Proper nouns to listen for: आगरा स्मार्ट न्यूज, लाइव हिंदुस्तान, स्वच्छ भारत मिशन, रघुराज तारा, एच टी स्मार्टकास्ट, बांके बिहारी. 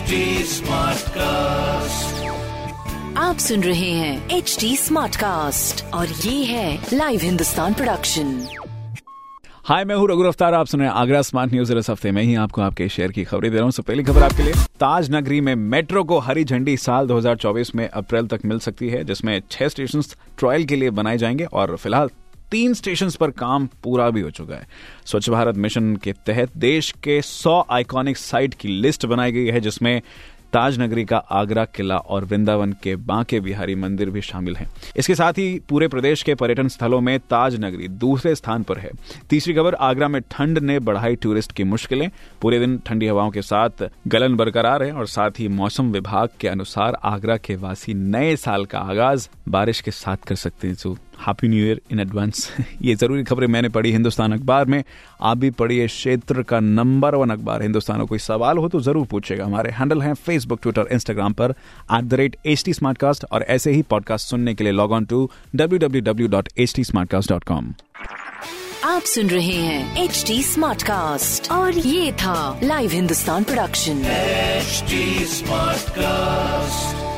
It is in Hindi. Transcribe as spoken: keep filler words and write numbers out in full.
एच टी स्मार्टकास्ट। आप सुन रहे हैं एच टी स्मार्टकास्ट और ये है लाइव हिंदुस्तान प्रोडक्शन। हाय, मैं हूँ रघुराज तारा। आप सुन रहे हैं आगरा स्मार्ट न्यूज। इस हफ्ते में ही आपको आपके शहर की खबरें दे रहा हूँ। सबसे पहली खबर आपके लिए, ताज नगरी में मेट्रो को हरी झंडी साल दो हज़ार चौबीस में अप्रैल तक मिल सकती है, जिसमें छह स्टेशन ट्रायल के लिए बनाए जाएंगे और फिलहाल तीन स्टेशंस पर काम पूरा भी हो चुका है। स्वच्छ भारत मिशन के तहत देश के सौ आइकॉनिक साइट की लिस्ट बनाई गई है, जिसमें ताज नगरी का आगरा किला और वृंदावन के बांके बिहारी मंदिर भी शामिल हैं। इसके साथ ही पूरे प्रदेश के पर्यटन स्थलों में ताज नगरी दूसरे स्थान पर है। तीसरी खबर, आगरा में ठंड ने बढ़ाई टूरिस्ट की मुश्किलें। पूरे दिन ठंडी हवाओं के साथ गलन बरकरार है और साथ ही मौसम विभाग के अनुसार आगरा के वासी नए साल का आगाज बारिश के साथ कर सकते हैं। तो happy new year in advance. ये जरूरी खबरें मैंने पढ़ी हिंदुस्तान अखबार में। आप भी पढ़िए क्षेत्र का नंबर वन अखबार हिंदुस्तान। कोई सवाल हो तो जरूर पूछेगा। हमारे हैंडल हैं फेसबुक, ट्विटर, इंस्टाग्राम पर at the rate एच टी स्मार्टकास्ट और ऐसे ही पॉडकास्ट सुनने के लिए log on to W W W dot एच टी स्मार्टकास्ट dot com. आप सुन रहे हैं एच टी स्मार्टकास्ट और ये था लाइव हिंदुस्तान प्रोडक्शन।